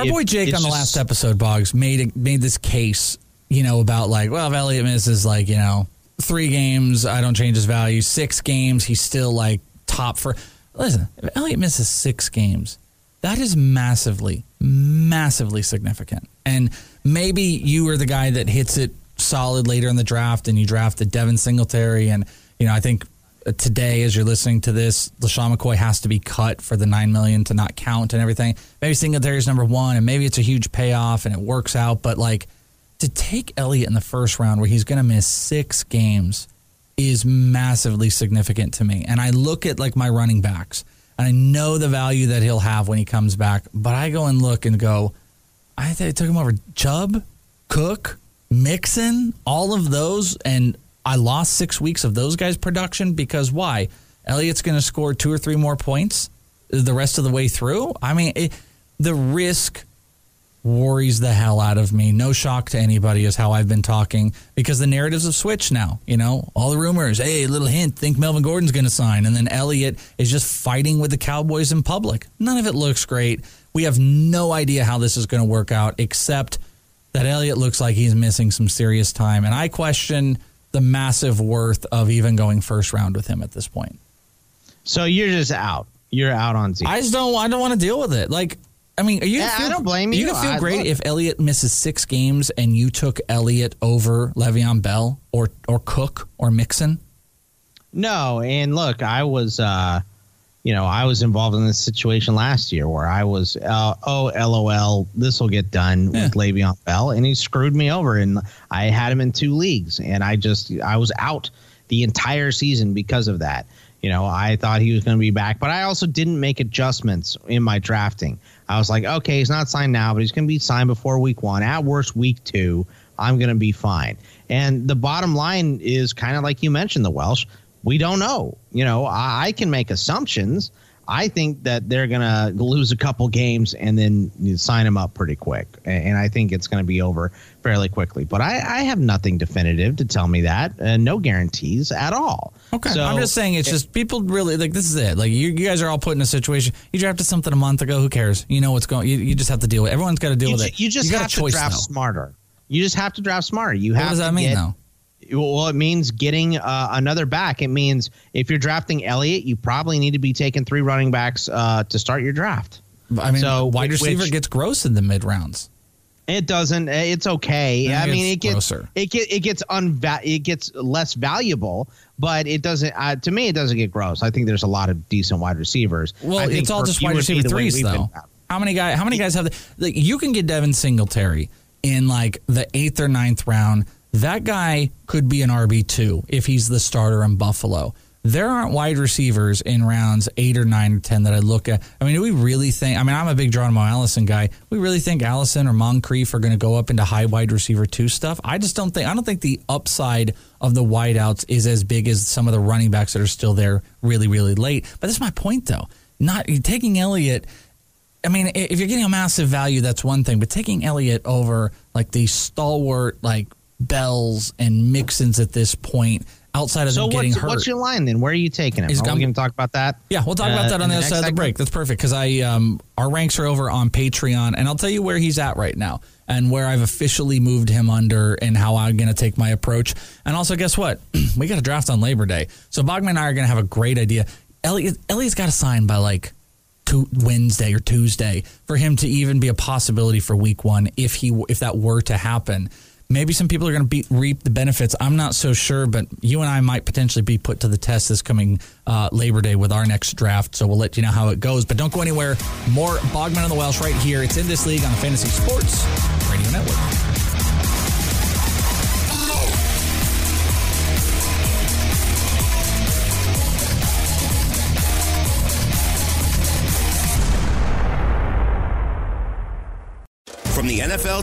boy Jake on the last episode, Boggs, made this case, about if Elliott misses 3 games, I don't change his value. 6 games, he's still top for. Listen, if Elliott misses 6 games, that is massively, massively significant. And maybe you are the guy that hits it solid later in the draft and you draft the Devin Singletary. And, I think today, as you're listening to this, LeSean McCoy has to be cut for the $9 million to not count and everything. Maybe Singletary's #1, and maybe it's a huge payoff and it works out. But to take Elliott in the first round where he's going to miss 6 games is massively significant to me. And I look at my running backs, and I know the value that he'll have when he comes back. But I go and look and go, I took him over Chubb, Cook, Mixon, all of those, and I lost 6 weeks of those guys' production because why? Elliott's going to score 2 or 3 more points the rest of the way through. I mean, the risk worries the hell out of me. No shock to anybody is how I've been talking because the narratives have switched now. All the rumors, hey, little hint, think Melvin Gordon's going to sign. And then Elliott is just fighting with the Cowboys in public. None of it looks great. We have no idea how this is going to work out except that Elliott looks like he's missing some serious time. And I question the massive worth of even going first round with him at this point. So you're just out. You're out on Z. I don't want to deal with it. I don't blame you. You can feel great if Elliott misses 6 games and you took Elliott over Le'Veon Bell or Cook or Mixon. No, and look, I was I was involved in this situation last year where I was LOL, this will get done with Le'Veon Bell, and he screwed me over, and I had him in 2 leagues, and I was out the entire season because of that. I thought he was going to be back, but I also didn't make adjustments in my drafting. I was like, okay, he's not signed now, but he's going to be signed before week 1. At worst, week 2, I'm going to be fine. And the bottom line is kind of like you mentioned, the Welsh. We don't know. I can make assumptions. I think that they're going to lose a couple games and then you sign them up pretty quick. And I think it's going to be over fairly quickly. But I have nothing definitive to tell me that. No guarantees at all. Okay. So, I'm just saying it's just people really this is it. You guys are all put in a situation. You drafted something a month ago. Who cares? What's going on. You just have to deal with it. Everyone's got to deal with it. You just have to draft smarter. You just have to draft smarter. What does that mean, though? Well, it means getting another back. It means if you're drafting Elliott, you probably need to be taking 3 running backs to start your draft. I mean, so wide receiver gets gross in the mid rounds. It doesn't. It's okay. I mean, it gets closer. It gets less valuable, but it doesn't. To me, it doesn't get gross. I think there's a lot of decent wide receivers. Well, it's all just wide receiver threes, though. How many guys have you can get Devin Singletary in like the 8th or 9th round. That guy could be an RB2 if he's the starter in Buffalo. There aren't wide receivers in rounds 8 or 9 or 10 that I look at. I mean, do we really think? I mean, I'm a big Geronimo Allison guy. We really think Allison or Moncrief are going to go up into high wide receiver 2 stuff? I just don't think. I don't think the upside of the wideouts is as big as some of the running backs that are still there, really, really late. But that's my point, though. Not taking Elliott. I mean, if you're getting a massive value, that's one thing. But taking Elliott over like the stalwart, like Bells and Mixons at this point. Outside of them getting hurt. So what's your line then? Where are you taking him? Are we going to talk about that? Yeah, we'll talk about that on the other side of the break. That's perfect because our ranks are over on Patreon, and I'll tell you where he's at right now and where I've officially moved him under and how I'm going to take my approach. And also, guess what? We got a draft on Labor Day. So Bogman and I are going to have a great idea. Elliott's got to sign by like Wednesday or Tuesday for him to even be a possibility for week one if that were to happen. Maybe some people are going to reap the benefits. I'm not so sure, but you and I might potentially be put to the test this coming Labor Day with our next draft, so we'll let you know how it goes. But don't go anywhere. More Bogman and the Welsh right here. It's In This League on the Fantasy Sports Radio Network. From the NFL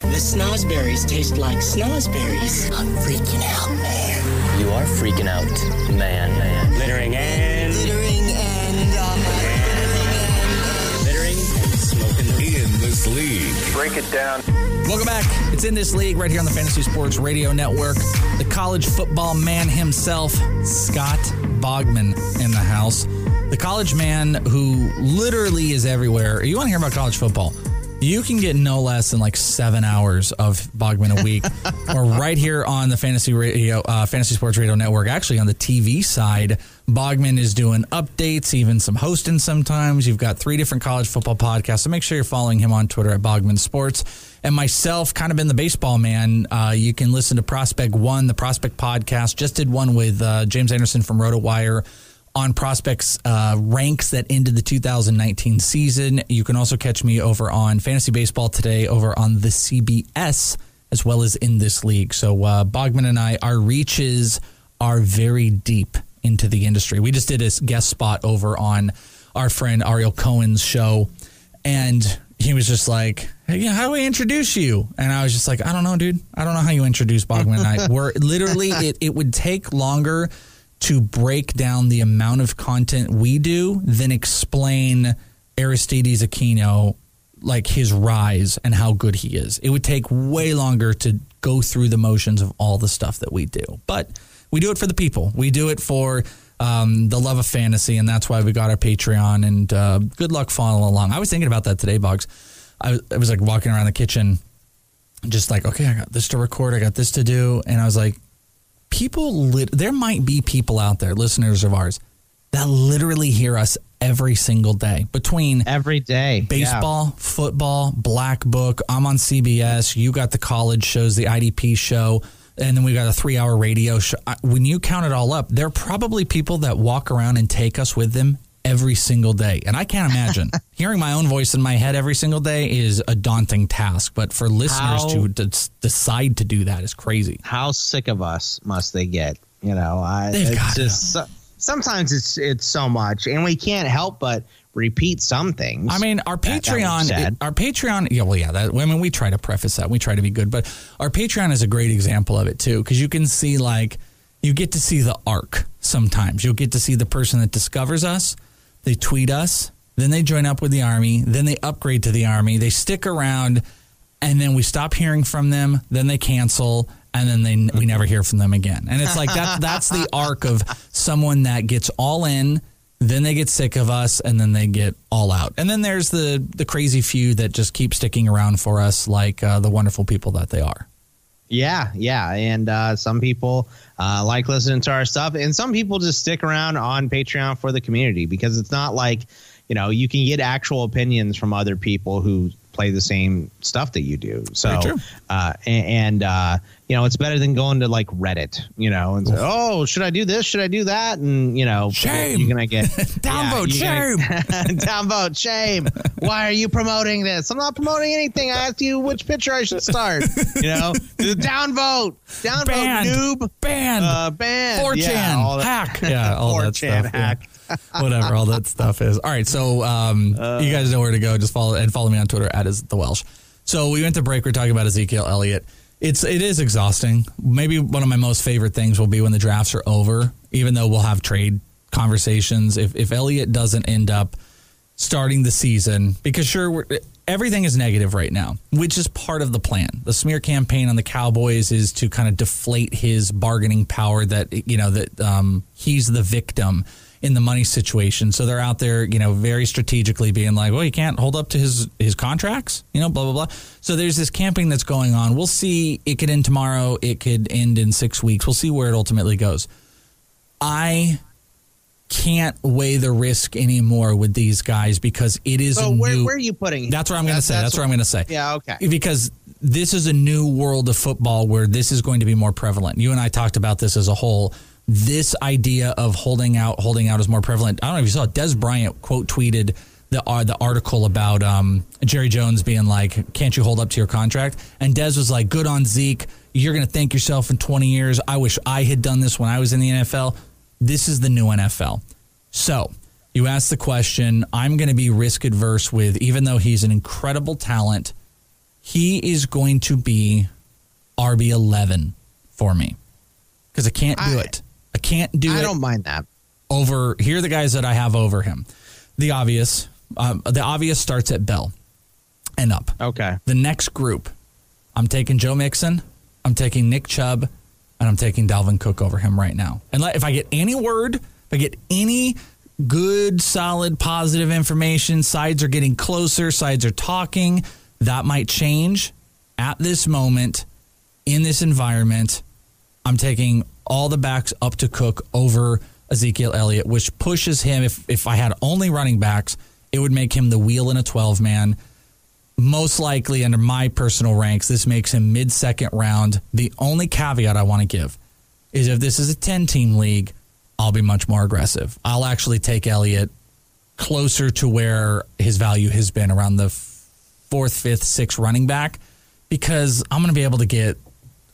The snozberries taste like snozberries. I'm freaking out, man. You are freaking out, man. Littering and smoking. In This League. Break it down. Welcome back. It's In This League right here on the Fantasy Sports Radio Network. The college football man himself, Scott Bogman, in the house. The college man who literally is everywhere. You want to hear about college football? You can get no less than like 7 hours of Bogman a week, or right here on the Fantasy Sports Radio Network. Actually, on the TV side, Bogman is doing updates, even some hosting sometimes. You've got 3 different college football podcasts, so make sure you're following him on Twitter at Bogman Sports. And myself, kind of been the baseball man. You can listen to Prospect One, the Prospect Podcast. Just did one with James Anderson from RotoWire on prospects ranks that ended the 2019 season. You can also catch me over on Fantasy Baseball Today over on the CBS, as well as In This League. So Bogman and I, our reaches are very deep into the industry. We just did a guest spot over on our friend Ariel Cohen's show, and he was just like, hey, how do we introduce you? And I was just like, I don't know, dude. I don't know how you introduce Bogman and I. We're literally, it would take longer to break down the amount of content we do than explain Aristides Aquino, like his rise and how good he is. It would take way longer to go through the motions of all the stuff that we do. But we do it for the people. We do it for the love of fantasy, and that's why we got our Patreon. And good luck following along. I was thinking about that today, Boggs. I was like walking around the kitchen, just like, okay, I got this to record, I got this to do. And I was like, there might be people out there, listeners of ours, that literally hear us every single day. Every day. Baseball, yeah. Football, Black Book. I'm on CBS. You got the college shows, the IDP show, and then we got a 3-hour radio show. When you count it all up, there are probably people that walk around and take us with them every single day. And I can't imagine. Hearing my own voice in my head every single day is a daunting task, but for listeners to decide to do that is crazy. How sick of us must they get? You know, sometimes it's so much, and we can't help but repeat some things. I mean, our Patreon, we try to preface that. We try to be good, but our Patreon is a great example of it too, because you can see you get to see the arc sometimes. You'll get to see the person that discovers us. They tweet us, then they join up with the Army, then they upgrade to the Army, they stick around, and then we stop hearing from them, then they cancel, and then we never hear from them again. And it's like that's the arc of someone that gets all in, then they get sick of us, and then they get all out. And then there's the crazy few that just keep sticking around for us, like the wonderful people that they are. Yeah. And some people like listening to our stuff, and some people just stick around on Patreon for the community, because it's not like, you can get actual opinions from other people who play the same stuff that you do. So, it's better than going to like Reddit, and say, oh, should I do this? Should I do that? And, shame. You're going to get downvote. Shame. Downvote. Shame. Why are you promoting this? I'm not promoting anything. I asked you which pitcher I should start. Downvote. Downvote. Banned. Noob. Banned. Banned. 4chan. Yeah, hack. Yeah. All that stuff. Hack. Yeah. Whatever all that stuff is. All right, so you guys know where to go. Just follow me on Twitter at @IsTheWelsh. So we went to break. We're talking about Ezekiel Elliott. It is exhausting. Maybe one of my most favorite things will be when the drafts are over, even though we'll have trade conversations. If Elliott doesn't end up starting the season, because everything is negative right now, which is part of the plan. The smear campaign on the Cowboys is to kind of deflate his bargaining power that he's the victim in the money situation. So they're out there, very strategically being like, well, he can't hold up to his contracts, blah, blah, blah. So there's this camping that's going on. We'll see. It could end tomorrow. It could end in 6 weeks. We'll see where it ultimately goes. I can't weigh the risk anymore with these guys, because it is where are you putting him? That's what I'm going to say. That's what I'm going to say. Yeah, okay. Because this is a new world of football where this is going to be more prevalent. You and I talked about this as a whole. This idea of holding out is more prevalent. I don't know if you saw it. Des Bryant quote tweeted the article about Jerry Jones being like, can't you hold up to your contract? And Des was like, good on Zeke. You're going to thank yourself in 20 years. I wish I had done this when I was in the NFL. This is the new NFL. So you asked the question, I'm going to be risk adverse with, even though he's an incredible talent, he is going to be RB11 for me, because I can't do it. I can't do it. I don't mind that. Here are the guys that I have over him. The obvious starts at Bell and up. Okay. The next group, I'm taking Joe Mixon, I'm taking Nick Chubb, and I'm taking Dalvin Cook over him right now. And if I get any good, solid, positive information, sides are getting closer, sides are talking, that might change. At this moment, in this environment, I'm taking all the backs up to Cook over Ezekiel Elliott, which pushes him. If I had only running backs, it would make him the wheel in a 12-man. Most likely, under my personal ranks, this makes him mid-second round. The only caveat I want to give is if this is a 10-team league, I'll be much more aggressive. I'll actually take Elliott closer to where his value has been, around the 4th, 5th, 6th running back, because I'm going to be able to get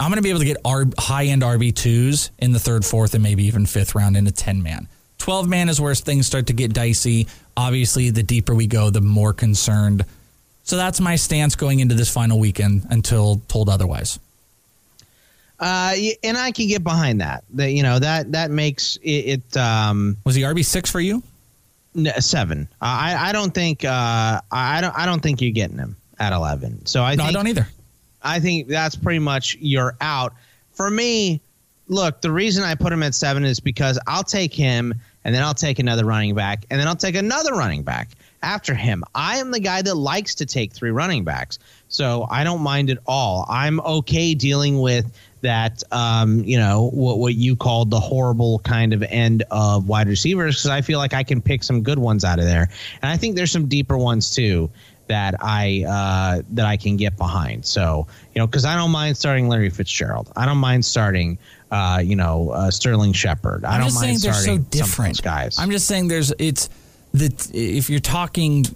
high-end RB2s in the 3rd, 4th, and maybe even 5th round in a 10-man. 12-man is where things start to get dicey. Obviously, the deeper we go, the more concerned. So that's my stance going into this final weekend until told otherwise. And I can get behind that. That makes it... was he RB6 for you? 7. I don't think you're getting him at 11. I don't either. I think that's pretty much you're out. For me, look, the reason I put him at 7 is because I'll take him, and then I'll take another running back, and then I'll take another running back after him. I am the guy that likes to take 3 running backs, so I don't mind at all. I'm okay dealing with that, what you called the horrible kind of end of wide receivers, because I feel like I can pick some good ones out of there. And I think there's some deeper ones, too, that I can get behind. So, because I don't mind starting Larry Fitzgerald. I don't mind starting, Sterling Shepard. I don't mind starting so different some guys. I'm just saying if you're talking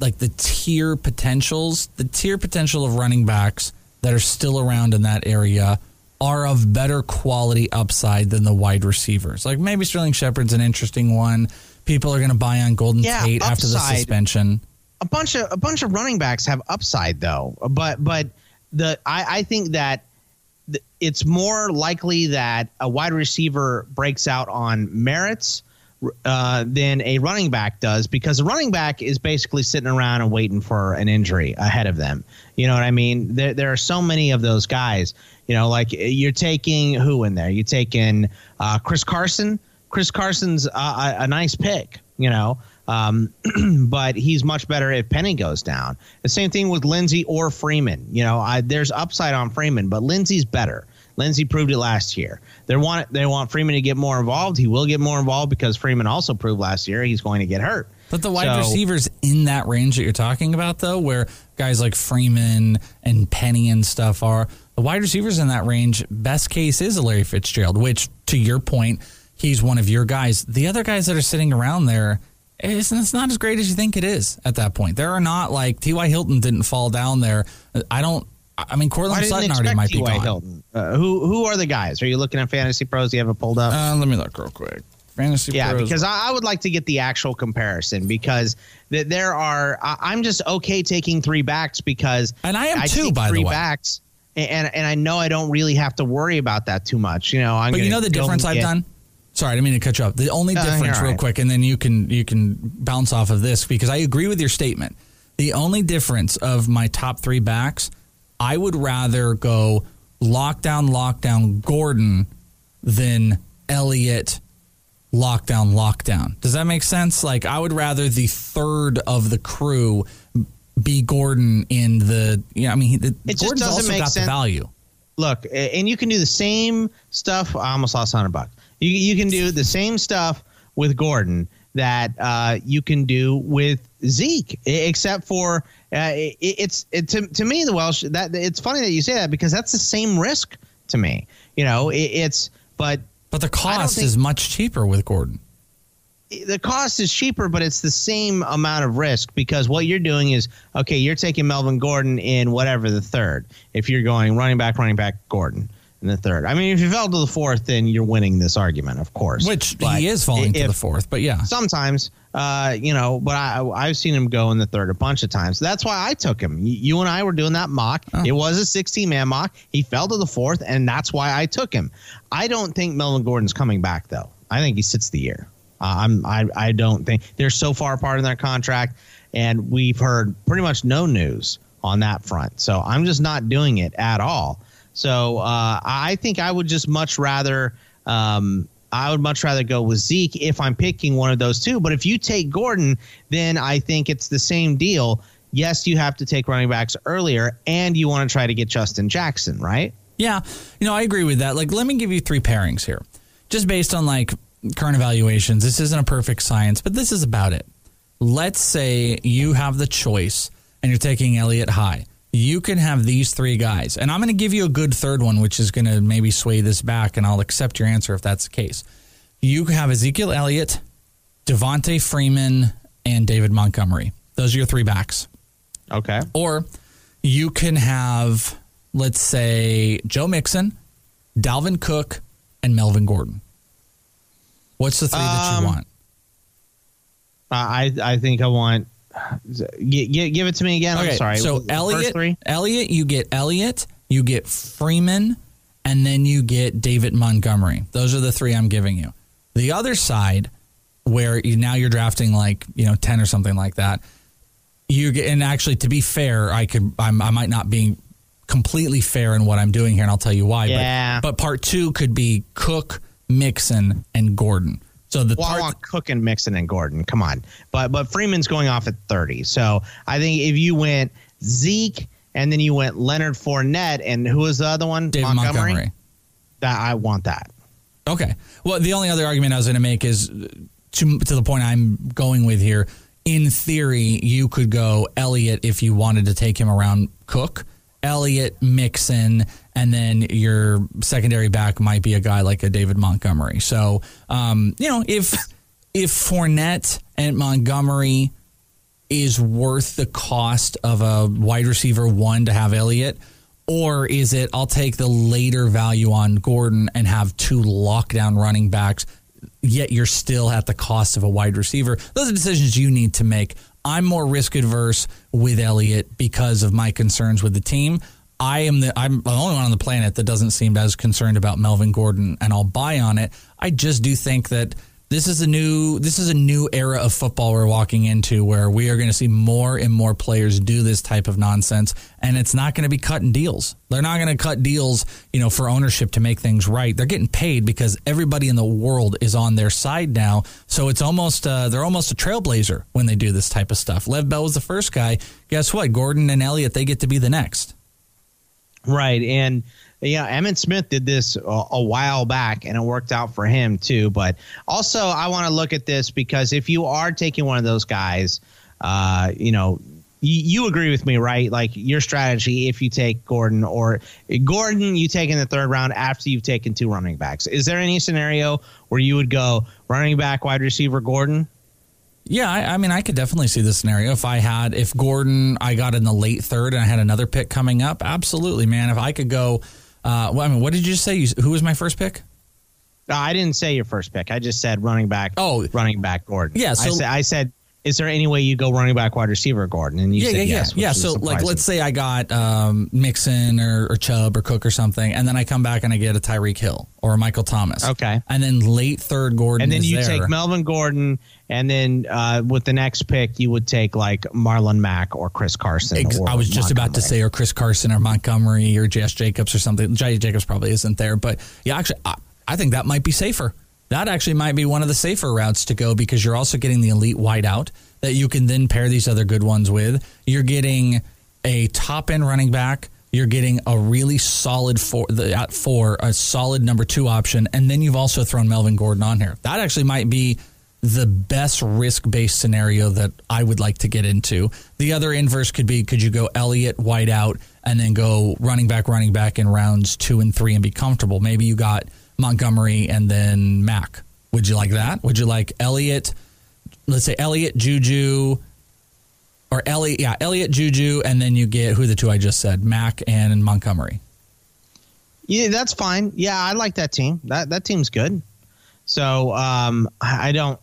like the tier potential of running backs that are still around in that area are of better quality upside than the wide receivers. Like maybe Sterling Shepard's an interesting one. People are going to buy on Golden Tate after the suspension. A bunch of running backs have upside though, but I think that it's more likely that a wide receiver breaks out on merits than a running back does, because a running back is basically sitting around and waiting for an injury ahead of them. You know what I mean? There are so many of those guys. You know, like you're taking who in there? You're taking Chris Carson. Chris Carson's a nice pick, you know, but he's much better if Penny goes down. The same thing with Lindsey or Freeman. You know, there's upside on Freeman, but Lindsey's better. Lindsey proved it last year. They want Freeman to get more involved. He will get more involved because Freeman also proved last year he's going to get hurt. But the wide receivers in that range that you're talking about, though, where guys like Freeman and Penny and stuff are, the wide receivers in that range, best case is a Larry Fitzgerald, which, to your point, he's one of your guys. The other guys that are sitting around there, it's not as great as you think it is at that point. There are not, like, T.Y. Hilton didn't fall down there. Cortland Sutton already might be gone. Who are the guys? Are you looking at Fantasy Pros? Do you have it pulled up? Let me look real quick. Fantasy Pros. Yeah, because I would like to get the actual comparison, because there are – I'm just okay taking three backs because – And I am too, by the way. Backs, and I know I don't really have to worry about that too much. You know, but you know the difference I've done? Sorry, I didn't mean to cut you up. The only difference real quick, and then you can bounce off of this because I agree with your statement. The only difference of my top three backs – I would rather go lockdown, Gordon than Elliott, lockdown. Does that make sense? Like, I would rather the third of the crew be Gordon in the, you know, I mean, Gordon's also got sense. The value. Look, and you can do the same stuff. I almost lost $100. You can do the same stuff with Gordon that you can do with Zeke, except for to me the Welsh. That it's funny that you say that because that's the same risk to me. You know, but the cost is much cheaper with Gordon. The cost is cheaper, but it's the same amount of risk because what you're doing is okay. You're taking Melvin Gordon in whatever the third. If you're going running back, Gordon in the third. I mean, if you fell to the fourth, then you're winning this argument, of course. Which he is falling to the fourth, but yeah. Sometimes, you know, but I've seen him go in the third a bunch of times. That's why I took him. You and I were doing that mock. It was a 16-man mock. He fell to the fourth, and that's why I took him. I don't think Melvin Gordon's coming back, though. I think he sits the year. I don't think. They're so far apart in their contract, and we've heard pretty much no news on that front. So I'm just not doing it at all. So I think I would just much rather go with Zeke if I'm picking one of those two. But if you take Gordon, then I think it's the same deal. Yes, you have to take running backs earlier, and you want to try to get Justin Jackson, right? Yeah, you know, I agree with that. Like, let me give you three pairings here, just based on like current evaluations. This isn't a perfect science, but this is about it. Let's say you have the choice and you're taking Elliott high. You can have these three guys. And I'm going to give you a good third one, which is going to maybe sway this back, and I'll accept your answer if that's the case. You have Ezekiel Elliott, Devontae Freeman, and David Montgomery. Those are your three backs. Okay. Or you can have, let's say, Joe Mixon, Dalvin Cook, and Melvin Gordon. What's the three that you want? I think I want... Give it to me again. Okay, I'm sorry. So Elliott, you get Elliott, you get Freeman, and then you get David Montgomery. Those are the three I'm giving you. The other side, where now you're drafting like 10 or something like that. You get, and actually, to be fair, I might not be completely fair in what I'm doing here, and I'll tell you why. Yeah. But part two could be Cook, Mixon, and Gordon. So I want Cook and Mixon and Gordon. Come on. But Freeman's going off at 30. So I think if you went Zeke and then you went Leonard Fournette and who was the other one? David Montgomery. That I want that. Okay. Well, the only other argument I was going to make is to the point I'm going with here. In theory, you could go Elliott if you wanted to take him around Cook, Elliott, Mixon, and then your secondary back might be a guy like a David Montgomery. So, if Fournette and Montgomery is worth the cost of a wide receiver one to have Elliott, or is it I'll take the later value on Gordon and have two lockdown running backs, yet you're still at the cost of a wide receiver. Those are decisions you need to make. I'm more risk adverse with Elliott because of my concerns with the team. I'm the only one on the planet that doesn't seem as concerned about Melvin Gordon, and I'll buy on it. I just do think that This is a new era of football we're walking into, where we are going to see more and more players do this type of nonsense, and it's not going to be cutting deals. They're not going to cut deals, for ownership to make things right. They're getting paid because everybody in the world is on their side now. So it's almost they're almost a trailblazer when they do this type of stuff. Lev Bell was the first guy. Guess what? Gordon and Elliott, they get to be the next. Right, and yeah, Emmitt Smith did this a while back, and it worked out for him too. But also, I want to look at this because if you are taking one of those guys, you agree with me, right? Like your strategy, if you take Gordon or Gordon, you take in the third round after you've taken two running backs. Is there any scenario where you would go running back, wide receiver, Gordon? Yeah, I mean, I could definitely see this scenario. If Gordon, I got in the late third and I had another pick coming up, absolutely, man. If I could go, what did you say? Who was my first pick? No, I didn't say your first pick. I just said running back. Oh, running back Gordon. Yeah, so I said, is there any way you go running back, wide receiver Gordon? And you said yes. Yeah, so like, let's say I got Mixon or Chubb or Cook or something, and then I come back and I get a Tyreek Hill or Michael Thomas. Okay. And then late third Gordon is there. And then you take Melvin Gordon, and then with the next pick, you would take like Marlon Mack or Chris Carson. I was just about to say, or Chris Carson or Montgomery or Josh Jacobs or something. Josh Jacobs probably isn't there. But yeah, actually, I think that might be safer. That actually might be one of the safer routes to go because you're also getting the elite wideout that you can then pair these other good ones with. You're getting a top-end running back. You're getting a really solid a solid number two option. And then you've also thrown Melvin Gordon on here. That actually might be the best risk-based scenario that I would like to get into. The other inverse could be, could you go Elliott, wideout, and then go running back in rounds 2 and 3 and be comfortable? Maybe you got Montgomery and then Mack. Would you like that? Would you like Elliott? Let's say Elliott, Juju, or Elliott. Yeah, Elliott, Juju, and then you get who the two I just said, Mack and Montgomery. Yeah, that's fine. Yeah, I like that team. That team's good. So I think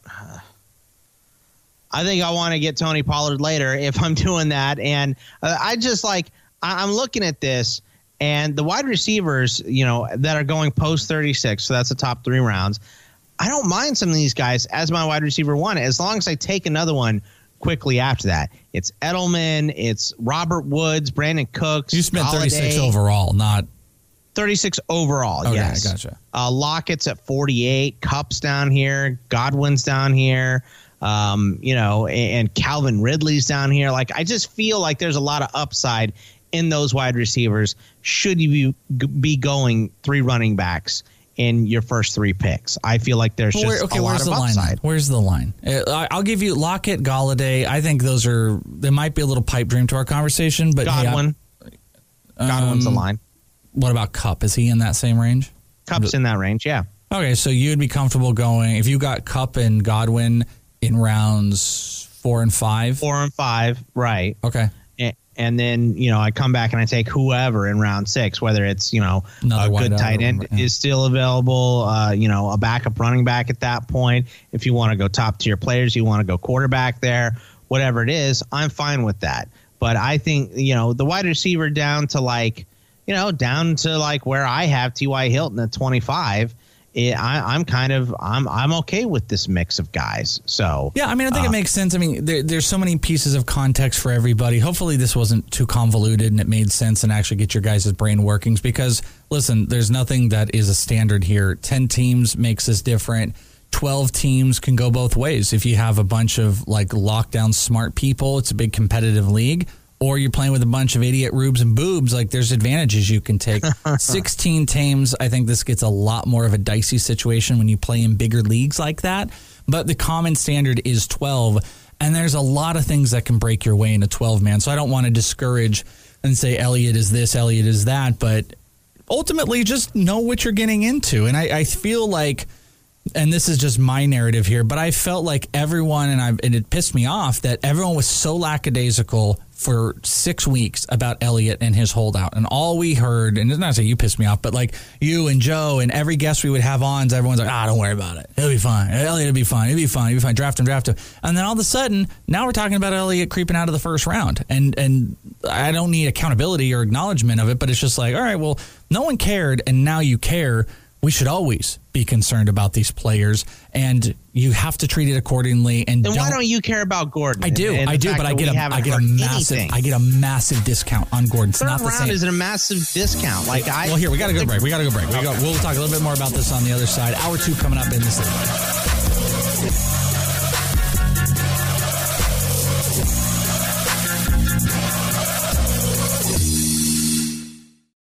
I want to get Tony Pollard later if I'm doing that, and I'm looking at this. And the wide receivers, that are going post 36, so that's the top 3 rounds. I don't mind some of these guys as my wide receiver one, as long as I take another one quickly after that. It's Edelman, it's Robert Woods, Brandon Cooks. You spent 36 overall, not 36 overall. Okay, yes, gotcha. Lockett's at 48, Kupp's down here, Godwin's down here. And Calvin Ridley's down here. Like, I just feel like there's a lot of upside in those wide receivers, should you be going 3 running backs in your first 3 picks? I feel like there's a lot of upside. Where's the line? I'll give you Lockett, Galladay. I think they might be a little pipe dream to our conversation, but Godwin. Yeah, Godwin's the line. What about Kupp? Is he in that same range? Kupp's in that range, yeah. Okay, so you'd be comfortable going, if you got Kupp and Godwin in rounds 4 and 5? 4 and 5, right. Okay. And then, I come back and I take whoever in round 6, whether it's, another a good tight end is still available, a backup running back at that point. If you want to go top tier players, you want to go quarterback there, whatever it is, I'm fine with that. But I think, the wide receiver down to like where I have T.Y. Hilton at 25. I'm okay with this mix of guys. So yeah, I mean, I think it makes sense. I mean, there's so many pieces of context for everybody. Hopefully this wasn't too convoluted and it made sense and actually get your guys' brain workings, because listen, there's nothing that is a standard here. 10 teams makes this different. 12 teams can go both ways. If you have a bunch of like lockdown smart people, it's a big competitive league. Or you're playing with a bunch of idiot rubes and boobs, like there's advantages you can take. 16 teams, I think this gets a lot more of a dicey situation when you play in bigger leagues like that. But the common standard is 12, and there's a lot of things that can break your way into 12-man. So I don't want to discourage and say Elliott is this, Elliott is that, but ultimately just know what you're getting into. And I feel like, and this is just my narrative here, but I felt like everyone, and it pissed me off, that everyone was so lackadaisical for 6 weeks about Elliott and his holdout. And all we heard, and it's not to say you pissed me off, but like you and Joe and every guest we would have on, everyone's like, don't worry about it. He'll be fine. Elliott will be fine. He'll be fine. He'll be fine. Draft him. And then all of a sudden, now we're talking about Elliott creeping out of the first round. And I don't need accountability or acknowledgement of it, but it's just like, all right, well, no one cared, and now you care. we should always be concerned about these players, and you have to treat it accordingly. And then why don't you care about Gordon? I do, but I get a massive discount on Gordon. It's not the same. Third round is a massive discount. Like, well, here we got to go break. We'll talk a little bit more about this on the other side. Hour 2 coming up in this.